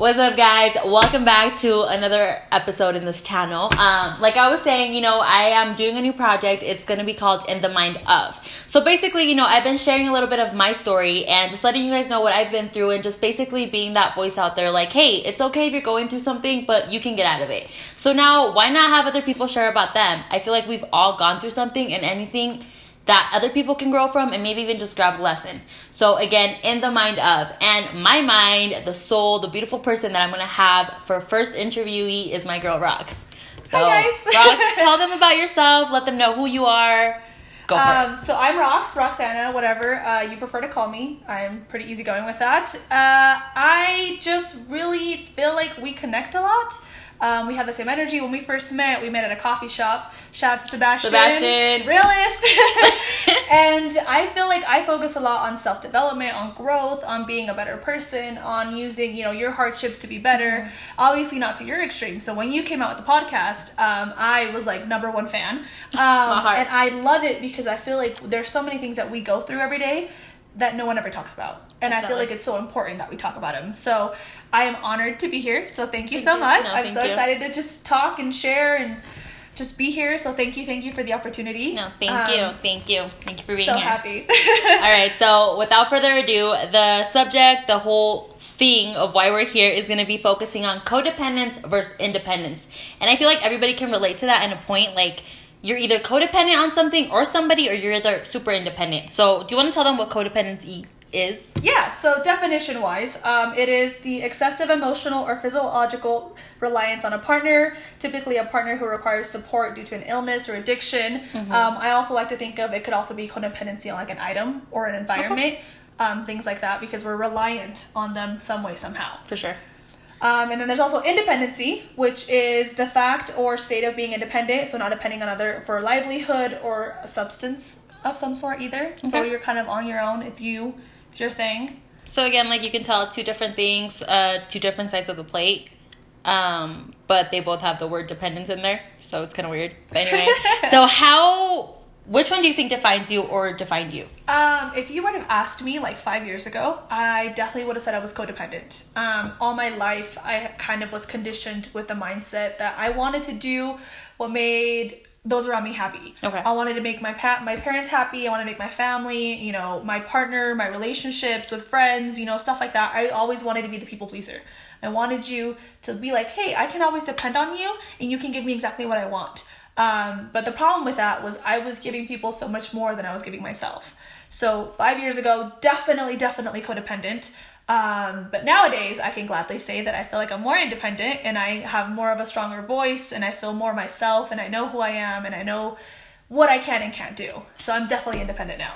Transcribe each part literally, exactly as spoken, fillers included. What's up, guys? Welcome back to another episode in this channel. Um, like I was saying, you know, I am doing a new project. It's going to be called In the Mind Of. So basically, you know, I've been sharing a little bit of my story and just letting you guys know what I've been through and just basically being that voice out there like, hey, it's okay if you're going through something, but you can get out of it. So now why not have other people share about them? I feel like we've all gone through something and anything that other people can grow from and maybe even just grab a lesson. So again, in the mind of. And my mind, the soul, the beautiful person that I'm going to have for first interviewee is my girl, ROX. So, hi, guys. ROX, tell them about yourself. Let them know who you are. Go for um, it. So I'm ROX, Roxana, whatever uh, you prefer to call me. I'm pretty easygoing with that. Uh, I just really feel like we connect a lot. Um, we have the same energy. When we first met, we met at a coffee shop. Shout out to Sebastian. Sebastian. Realist. And I feel like I focus a lot on self-development, on growth, on being a better person, on using, you know, your hardships to be better. Obviously not to your extreme. So when you came out with the podcast, um, I was like number one fan. Um, and I love it because I feel like there's so many things that we go through every day that no one ever talks about. And definitely. I feel like it's so important that we talk about them. So I am honored to be here. So thank you thank so you. much. No, I'm so you. excited to just talk and share and just be here. So thank you. Thank you for the opportunity. No, thank um, you. Thank you. Thank you for being so here. So happy. All right. So without further ado, the subject, the whole thing of why we're here is going to be focusing on codependence versus independence. And I feel like everybody can relate to that in a point. Like, you're either codependent on something or somebody, or you're either super independent. So do you want to tell them what codependence is? Is? Yeah, so definition-wise, um, it is the excessive emotional or physiological reliance on a partner, typically a partner who requires support due to an illness or addiction. Mm-hmm. Um, I also like to think of it could also be codependency on like an item or an environment, okay. um, things like that, because we're reliant on them some way, somehow. For sure. Um, and then there's also independency, which is the fact or state of being independent, so not depending on other for livelihood or a substance of some sort either. Okay. So you're kind of on your own. It's you. It's your thing. So again, like you can tell, two different things, uh, two different sides of the plate, um, but they both have the word dependence in there, so it's kind of weird. But anyway, so how, which one do you think defines you or defined you? Um, if you would have asked me like five years ago, I definitely would have said I was codependent. Um, all my life, I kind of was conditioned with the mindset that I wanted to do what made those around me happy. Okay. I wanted to make my pa- my parents happy. I wanted to make my family, you know, my partner, my relationships with friends, you know, stuff like that. I always wanted to be the people pleaser. I wanted you to be like, hey, I can always depend on you and you can give me exactly what I want. Um, but the problem with that was I was giving people so much more than I was giving myself. So five years ago, definitely, definitely codependent. Um, but nowadays I can gladly say that I feel like I'm more independent and I have more of a stronger voice and I feel more myself and I know who I am and I know what I can and can't do. So I'm definitely independent now.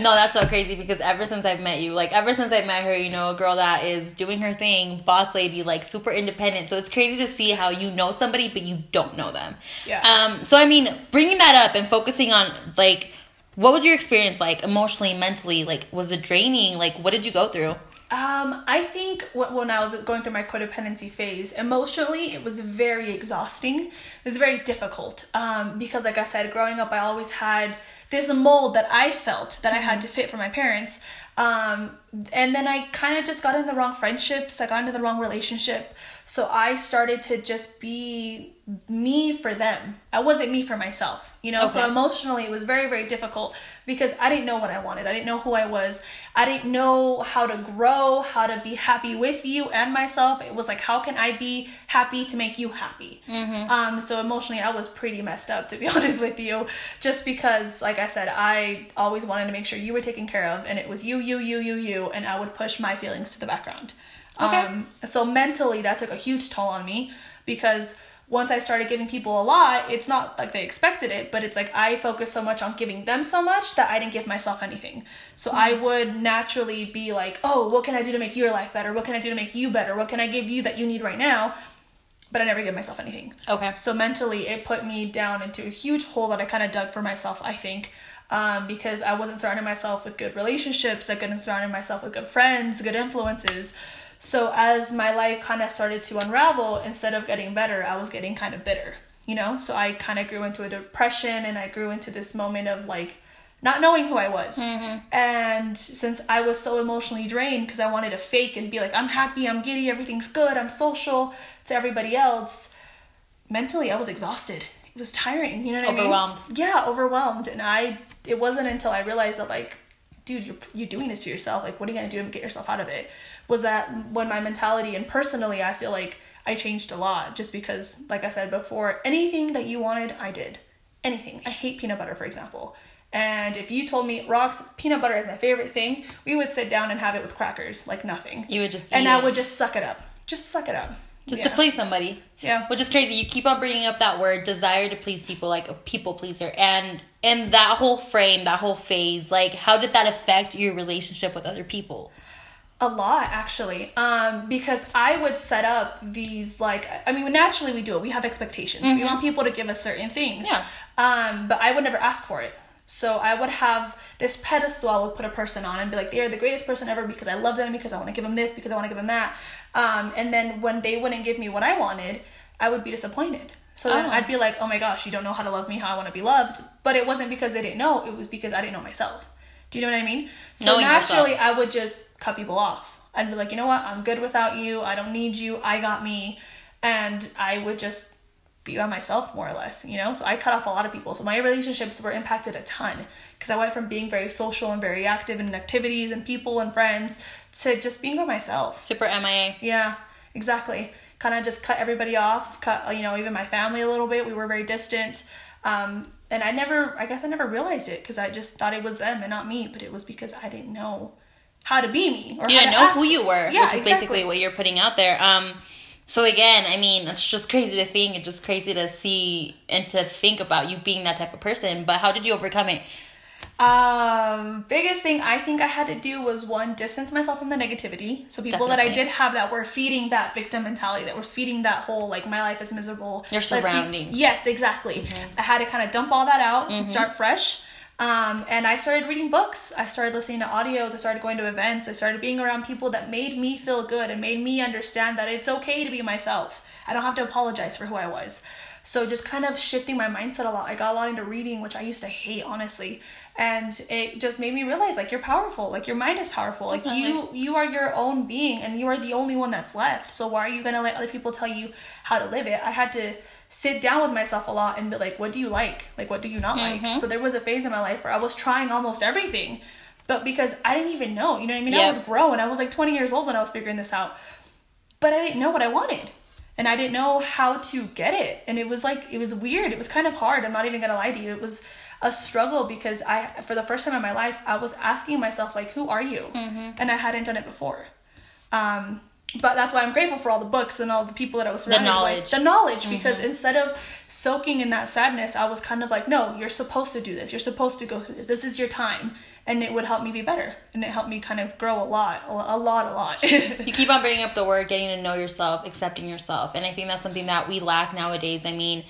No, that's so crazy because ever since I've met you, like ever since I met her, you know, a girl that is doing her thing, boss lady, like super independent. So it's crazy to see how you know somebody, but you don't know them. Yeah. Um, so I mean, bringing that up and focusing on like, what was your experience like emotionally, mentally? Like, was it draining? Like, what did you go through? Um, I think when I was going through my codependency phase, emotionally, it was very exhausting. It was very difficult um, because, like I said, growing up, I always had this mold that I felt that mm-hmm. I had to fit for my parents. Um, and then I kind of just got into the wrong friendships. I got into the wrong relationship. So I started to just be me for them. I wasn't me for myself, you know? Okay. So emotionally, it was very, very difficult because I didn't know what I wanted. I didn't know who I was. I didn't know how to grow, how to be happy with you and myself. It was like, how can I be happy to make you happy? Mm-hmm. Um, so emotionally, I was pretty messed up, to be honest with you, just because, like I said, I always wanted to make sure you were taken care of, and it was you, you, you, you, you, and I would push my feelings to the background. Okay. Um, so mentally, that took a huge toll on me because once I started giving people a lot, it's not like they expected it, but it's like I focused so much on giving them so much that I didn't give myself anything. So mm-hmm. I would naturally be like, oh, what can I do to make your life better? What can I do to make you better? What can I give you that you need right now? But I never give myself anything. Okay. So mentally, it put me down into a huge hole that I kind of dug for myself, I think, um, because I wasn't surrounding myself with good relationships. I couldn't surround myself with good friends, good influences. So as my life kind of started to unravel, instead of getting better, I was getting kind of bitter, you know? So I kind of grew into a depression and I grew into this moment of like not knowing who I was. Mm-hmm. And since I was so emotionally drained because I wanted to fake and be like, I'm happy, I'm giddy, everything's good, I'm social to everybody else, mentally I was exhausted. It was tiring, you know what I mean? Overwhelmed. Yeah, overwhelmed. And I, it wasn't until I realized that, like, dude, you're, you're doing this to yourself. Like, what are you going to do to get yourself out of it? Was that when my mentality, and personally, I feel like I changed a lot just because, like I said before, anything that you wanted, I did. Anything. I hate peanut butter, for example. And if you told me, Rox, peanut butter is my favorite thing, we would sit down and have it with crackers, like nothing. You would just eat And I it. would just suck it up. Just suck it up. Just yeah. to please somebody. Yeah. Which is crazy. You keep on bringing up that word, desire to please people, like a people pleaser. And in that whole frame, that whole phase, like, how did that affect your relationship with other people? A lot, actually, um, because I would set up these, like, I mean, naturally we do it. We have expectations. Mm-hmm. We want people to give us certain things. Yeah. Um, but I would never ask for it. So I would have this pedestal I would put a person on and be like, they are the greatest person ever because I love them, because I want to give them this, because I want to give them that. Um, and then when they wouldn't give me what I wanted, I would be disappointed. So then oh. I'd be like, oh my gosh, you don't know how to love me how I want to be loved. But it wasn't because they didn't know. It was because I didn't know myself. Do you know what I mean? So Knowing naturally, yourself. I would just cut people off. I'd be like, you know what? I'm good without you. I don't need you. I got me. And I would just be by myself more or less, you know? So I cut off a lot of people. So my relationships were impacted a ton because I went from being very social and very active in activities and people and friends to just being by myself. Super M I A. Yeah, exactly. Kind of just cut everybody off, cut, you know, even my family a little bit. We were very distant. Um, and I never, I guess I never realized it because I just thought it was them and not me, but it was because I didn't know how to be me. Or you didn't know who you were, yeah, which is exactly. basically what you're putting out there. Um, so again, I mean, it's just crazy to think. It's just crazy to see and to think about you being that type of person. But how did you overcome it? Um, biggest thing I think I had to do was, one, distance myself from the negativity. So people Definitely. that I did have that were feeding that victim mentality, that were feeding that whole, like, my life is miserable. Your surroundings. Be- yes, exactly. Mm-hmm. I had to kind of dump all that out mm-hmm. and start fresh. Um, and I started reading books. I started listening to audios. I started going to events. I started being around people that made me feel good and made me understand that it's okay to be myself. I don't have to apologize for who I was. So just kind of shifting my mindset a lot. I got a lot into reading, which I used to hate, honestly. And it just made me realize, like, you're powerful. Like, your mind is powerful. Like, you you are your own being, and you are the only one that's left. So why are you going to let other people tell you how to live it? I had to sit down with myself a lot and be like, what do you like? Like, what do you not mm-hmm. like? So there was a phase in my life where I was trying almost everything, but because I didn't even know. You know what I mean? Yeah. I was growing. I was, like, twenty years old when I was figuring this out. But I didn't know what I wanted. And I didn't know how to get it. And it was, like, it was weird. It was kind of hard. I'm not even going to lie to you. It was a struggle because I, for the first time in my life, I was asking myself, like, who are you? Mm-hmm. And I hadn't done it before. Um, but that's why I'm grateful for all the books and all the people that I was surrounded with. The knowledge. With. The knowledge. Mm-hmm. Because instead of soaking in that sadness, I was kind of like, no, you're supposed to do this. You're supposed to go through this. This is your time. And it would help me be better. And it helped me kind of grow a lot, a lot, a lot. You keep on bringing up the word, getting to know yourself, accepting yourself. And I think that's something that we lack nowadays. I mean,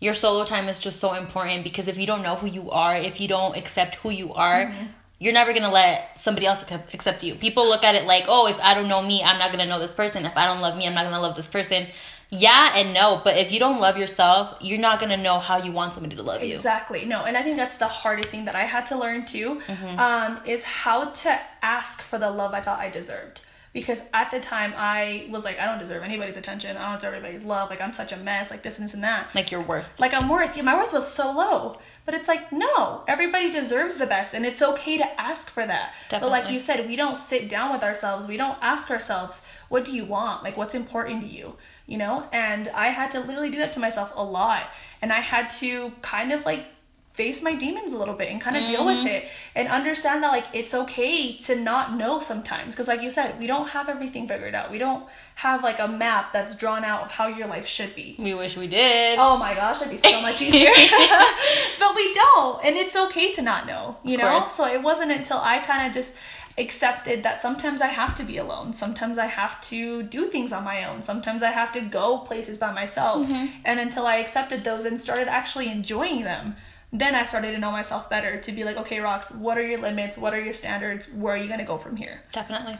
your solo time is just so important because if you don't know who you are, if you don't accept who you are, mm-hmm. you're never going to let somebody else accept you. People look at it like, oh, if I don't know me, I'm not going to know this person. If I don't love me, I'm not going to love this person. Yeah and no, but if you don't love yourself, you're not going to know how you want somebody to love you. Exactly. No, and I think that's the hardest thing that I had to learn too, mm-hmm. um, is how to ask for the love I thought I deserved. Because at the time, I was like, I don't deserve anybody's attention. I don't deserve anybody's love. Like, I'm such a mess. Like, this and this and that. Like, your worth. Like, I'm worth. Yeah, my worth was so low. But it's like, no. Everybody deserves the best. And it's okay to ask for that. Definitely. But like you said, we don't sit down with ourselves. We don't ask ourselves, what do you want? Like, what's important to you? You know? And I had to literally do that to myself a lot. And I had to kind of, like, face my demons a little bit and kind of mm-hmm. deal with it and understand that, like, it's okay to not know sometimes because, like you said, we don't have everything figured out. We don't have, like, a map that's drawn out of how your life should be. We wish we did. Oh my gosh, that'd be so much easier. But we don't, and it's okay to not know, you of know course. So it wasn't until I kind of just accepted that sometimes I have to be alone. Sometimes I have to do things on my own. Sometimes I have to go places by myself. Mm-hmm. And until I accepted those and started actually enjoying them, then I started to know myself better, to be like, okay, Rox, what are your limits? What are your standards? Where are you going to go from here? Definitely.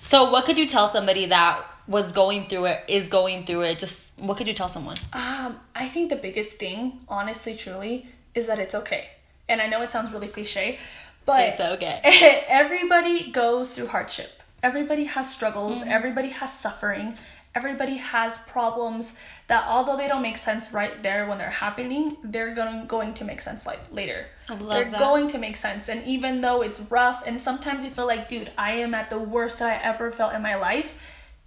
So what could you tell somebody that was going through it, is going through it? Just what could you tell someone? Um, I think the biggest thing, honestly, truly, is that it's okay. And I know it sounds really cliche, but it's okay. Everybody goes through hardship. Everybody has struggles. Mm-hmm. Everybody has suffering. Everybody has problems that, although they don't make sense right there when they're happening, they're going, going to make sense like later. I love they're that. going to make sense. And even though it's rough and sometimes you feel like, dude, I am at the worst that I ever felt in my life,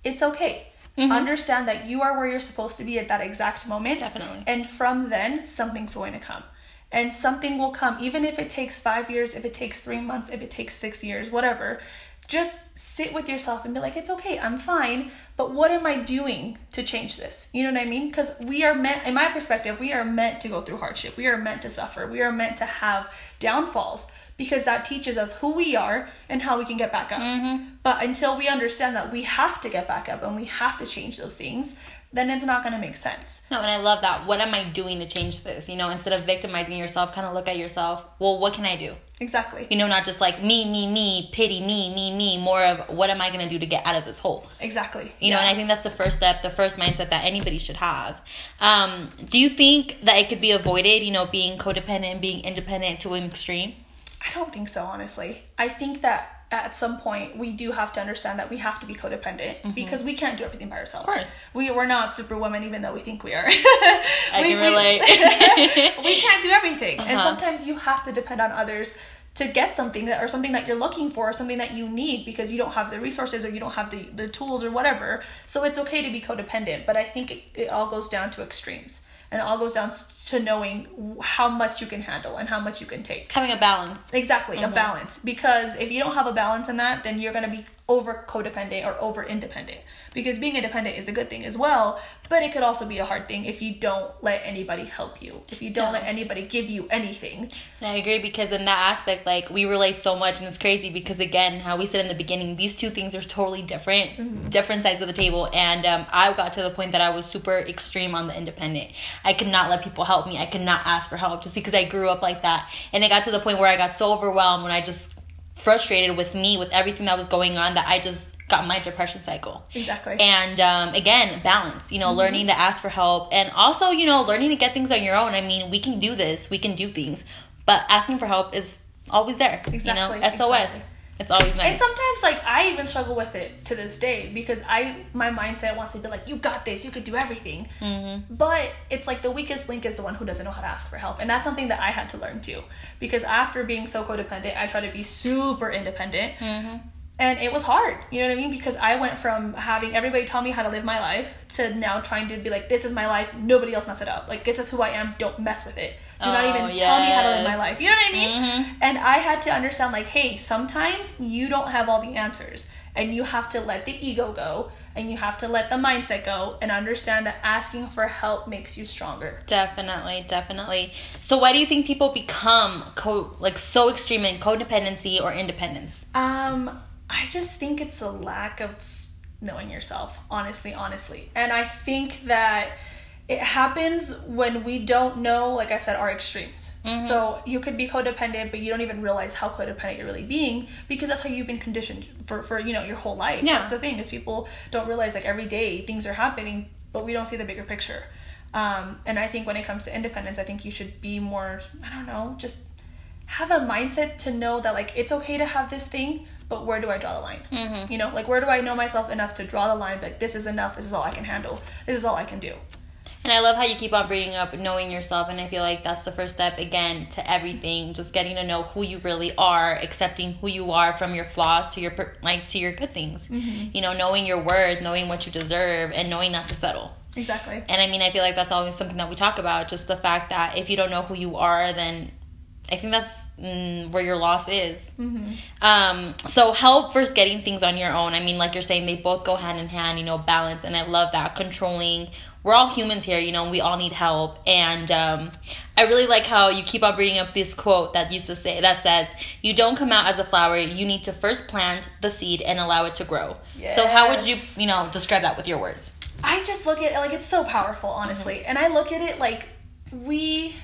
it's okay. Mm-hmm. Understand that you are where you're supposed to be at that exact moment. Definitely. And from then, something's going to come. And something will come, even if it takes five years, if it takes three months, if it takes six years, whatever. Just sit with yourself and be like, it's okay, I'm fine, but what am I doing to change this? You know what I mean? Because we are meant, in my perspective, we are meant to go through hardship. We are meant to suffer. We are meant to have downfalls because that teaches us who we are and how we can get back up. Mm-hmm. But until we understand that we have to get back up and we have to change those things, then it's not going to make sense. No, and I love that. What am I doing to change this? You know, instead of victimizing yourself, kind of look at yourself. Well, what can I do? Exactly. You know, not just like me, me, me, pity, me, me, me. More of what am I going to do to get out of this hole? Exactly. You yeah. know, and I think that's the first step, the first mindset that anybody should have. Um, do you think that it could be avoided, you know, being codependent, being independent to an extreme? I don't think so, honestly. I think that at some point we do have to understand that we have to be codependent mm-hmm. because we can't do everything by ourselves. Of course. We, we're not superwomen, even though we think we are. I we, can relate. We, we can't do everything. Uh-huh. And sometimes you have to depend on others to get something that, or something that you're looking for, or something that you need because you don't have the resources or you don't have the, the tools or whatever. So it's okay to be codependent, but I think it, it all goes down to extremes. And it all goes down to knowing how much you can handle and how much you can take. Having a balance. Exactly, mm-hmm. a balance. Because if you don't have a balance in that, then you're going to be over codependent or over independent. Because being independent is a good thing as well, but it could also be a hard thing if you don't let anybody help you. If you don't no. let anybody give you anything. And I agree, because in that aspect, like, we relate so much, and it's crazy because, again, how we said in the beginning, these two things are totally different, mm-hmm. different sides of the table. And um, I got to the point that I was super extreme on the independent. I could not let people help me. I could not ask for help just because I grew up like that. And it got to the point where I got so overwhelmed when I just frustrated with me, with everything that was going on, that I just got my depression cycle. Exactly. And um, again, balance, you know, mm-hmm. learning to ask for help, and also, you know, learning to get things on your own. I mean, we can do this, we can do things, but asking for help is always there. Exactly. You know, S O S. Exactly. It's always nice. And sometimes, like, I even struggle with it to this day because I, my mindset wants to be like, you got this, you could do everything. Mm-hmm. But it's like the weakest link is the one who doesn't know how to ask for help. And that's something that I had to learn too. Because after being so codependent, I tried to be super independent. Mm-hmm. And it was hard, you know what I mean? Because I went from having everybody tell me how to live my life to now trying to be like, this is my life, nobody else mess it up. Like, this is who I am, don't mess with it. Do oh, not even yes. tell me how to live my life. You know what I mean? Mm-hmm. And I had to understand, like, hey, sometimes you don't have all the answers. And you have to let the ego go. And you have to let the mindset go and understand that asking for help makes you stronger. Definitely, definitely. So why do you think people become co- like so extreme in codependency or independence? Um... I just think it's a lack of knowing yourself, honestly, honestly. And I think that it happens when we don't know, like I said, our extremes. Mm-hmm. So you could be codependent, but you don't even realize how codependent you're really being because that's how you've been conditioned for, for you know, your whole life. Yeah. That's the thing, is people don't realize, like, every day things are happening, but we don't see the bigger picture. Um, and I think when it comes to independence, I think you should be more, I don't know, just have a mindset to know that, like, it's okay to have this thing, but where do I draw the line? Mm-hmm. You know, like, where do I know myself enough to draw the line? Like, this is enough. This is all I can handle. This is all I can do. And I love how you keep on bringing up knowing yourself. And I feel like that's the first step, again, to everything. Just getting to know who you really are, accepting who you are, from your flaws to your, like, to your good things. Mm-hmm. You know, knowing your worth, knowing what you deserve, and knowing not to settle. Exactly. And I mean, I feel like that's always something that we talk about. Just the fact that if you don't know who you are, then I think that's mm, where your loss is. Mm-hmm. Um, so help versus getting things on your own. I mean, like you're saying, they both go hand in hand, you know, balance. And I love that. Controlling. We're all humans here, you know, we all need help. And um, I really like how you keep on bringing up this quote that used to say, that says, you don't come out as a flower. You need to first plant the seed and allow it to grow. Yes. So how would you, you know, describe that with your words? I just look at it like it's so powerful, honestly. Mm-hmm. And I look at it like we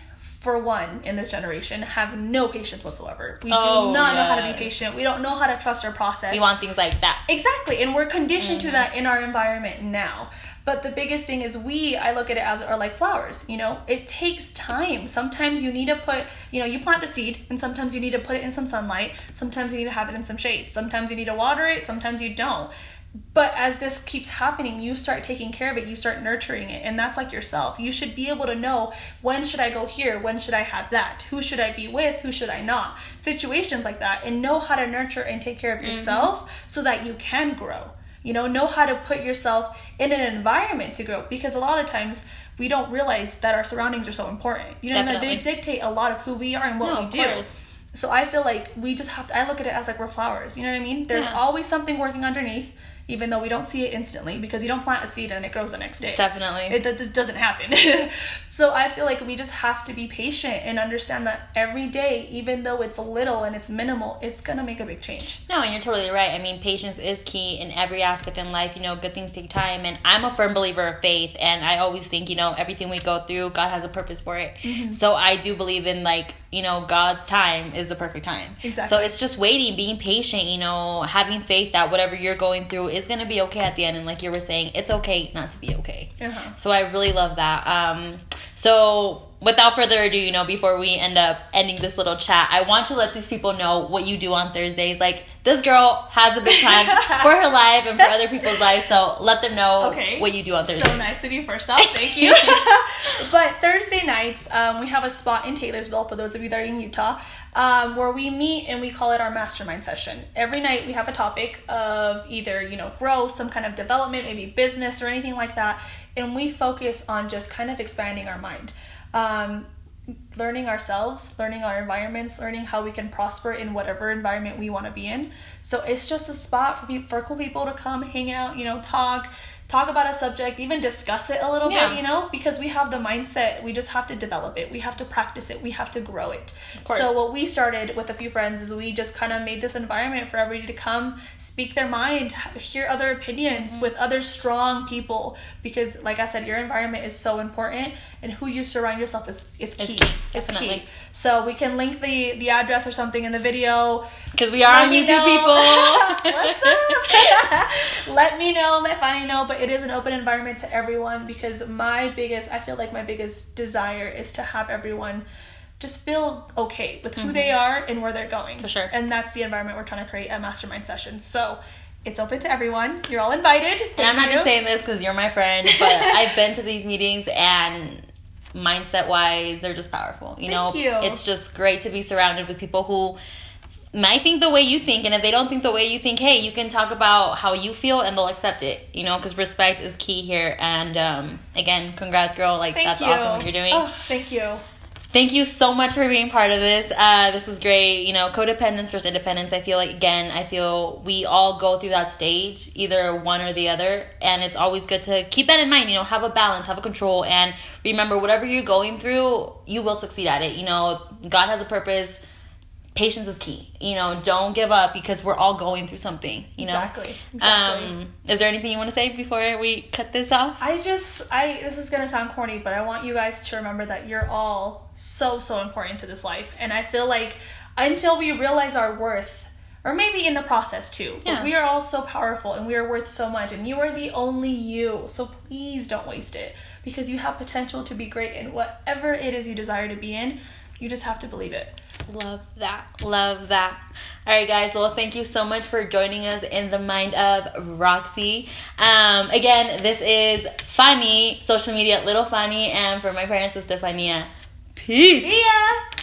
for one, in this generation, have no patience whatsoever. We oh, do not yes. know how to be patient. We don't know how to trust our process. We want things like that. Exactly. And we're conditioned mm-hmm. to that in our environment now. But the biggest thing is we, I look at it as, are like flowers, you know? It takes time. Sometimes you need to put, you know, you plant the seed, and sometimes you need to put it in some sunlight. Sometimes you need to have it in some shade. Sometimes you need to water it. Sometimes you don't. But as this keeps happening, you start taking care of it, you start nurturing it, and that's like yourself. You should be able to know, when should I go here? When should I have that? Who should I be with? Who should I not? Situations like that, and know how to nurture and take care of yourself mm-hmm. so that you can grow. You know, know how to put yourself in an environment to grow, because a lot of times we don't realize that our surroundings are so important. You know, they dictate a lot of who we are and what no, we do. Of course. So I feel like we just have to, I look at it as like we're flowers, you know what I mean? There's yeah. always something working underneath, even though we don't see it instantly, because you don't plant a seed and it grows the next day. Definitely. It just doesn't happen. So I feel like we just have to be patient and understand that every day, even though it's little and it's minimal, it's going to make a big change. No, and you're totally right. I mean, patience is key in every aspect in life. You know, good things take time. And I'm a firm believer of faith. And I always think, you know, everything we go through, God has a purpose for it. Mm-hmm. So I do believe in, like, you know, God's time is the perfect time. Exactly. So it's just waiting, being patient, you know, having faith that whatever you're going through is going to be okay at the end. And like you were saying, it's okay not to be okay. Uh-huh. So I really love that. Um, so without further ado, you know, before we end up ending this little chat, I want to let these people know what you do on Thursdays. Like, this girl has a big time for her life and for other people's lives. So let them know okay. what you do on Thursdays. So nice of you, first off. Thank you. But Thursday nights, um, we have a spot in Taylorsville for those of you that are in Utah. Um, where we meet and we call it our mastermind session. Every night we have a topic of either, you know, growth, some kind of development, maybe business or anything like that. And we focus on just kind of expanding our mind. Um, learning ourselves, learning our environments, learning how we can prosper in whatever environment we want to be in. So it's just a spot for people, for cool people to come hang out, you know, talk, talk about a subject, even discuss it a little yeah. bit, you know, because we have the mindset, we just have to develop it. We have to practice it. We have to grow it. So what we started with a few friends is we just kind of made this environment for everybody to come speak their mind, hear other opinions mm-hmm. with other strong people, because like I said, your environment is so important, and who you surround yourself is, is key. It's key. It's key. So we can link the, the address or something in the video. Because we are on YouTube, know. People. What's up? Let me know. Let Fanny know. But it is an open environment to everyone, because my biggest, I feel like my biggest desire is to have everyone just feel okay with who mm-hmm. they are and where they're going. For sure. And that's the environment we're trying to create at Mastermind Sessions. So it's open to everyone. You're all invited. Thank and I'm not you. Just saying this because you're my friend, but I've been to these meetings, and mindset wise, they're just powerful. You Thank know, you. It's just great to be surrounded with people who might think the way you think, and if they don't think the way you think, hey, you can talk about how you feel and they'll accept it, you know, because respect is key here. And um again, congrats, girl. Like, thank that's you. Awesome what you're doing. Oh, thank you. Thank you so much for being part of this. Uh, this was great. You know, codependence versus independence. I feel like, again, I feel we all go through that stage, either one or the other. And it's always good to keep that in mind. You know, have a balance, have a control. And remember, whatever you're going through, you will succeed at it. You know, God has a purpose. Patience is key. You know, don't give up, because we're all going through something, you know? Exactly. Exactly. Um, is there anything you want to say before we cut this off? I just, I, this is going to sound corny, but I want you guys to remember that you're all so, so important to this life. And I feel like until we realize our worth, or maybe in the process too, because yeah. we are all so powerful and we are worth so much, and you are the only you. So please don't waste it, because you have potential to be great in whatever it is you desire to be in. You just have to believe it. Love that. Love that. All right, guys. Well, thank you so much for joining us in the mind of Roxy. Um, again, this is Fanny, social media, Little Fanny, and for my parents, it's Stefania. Peace. See ya.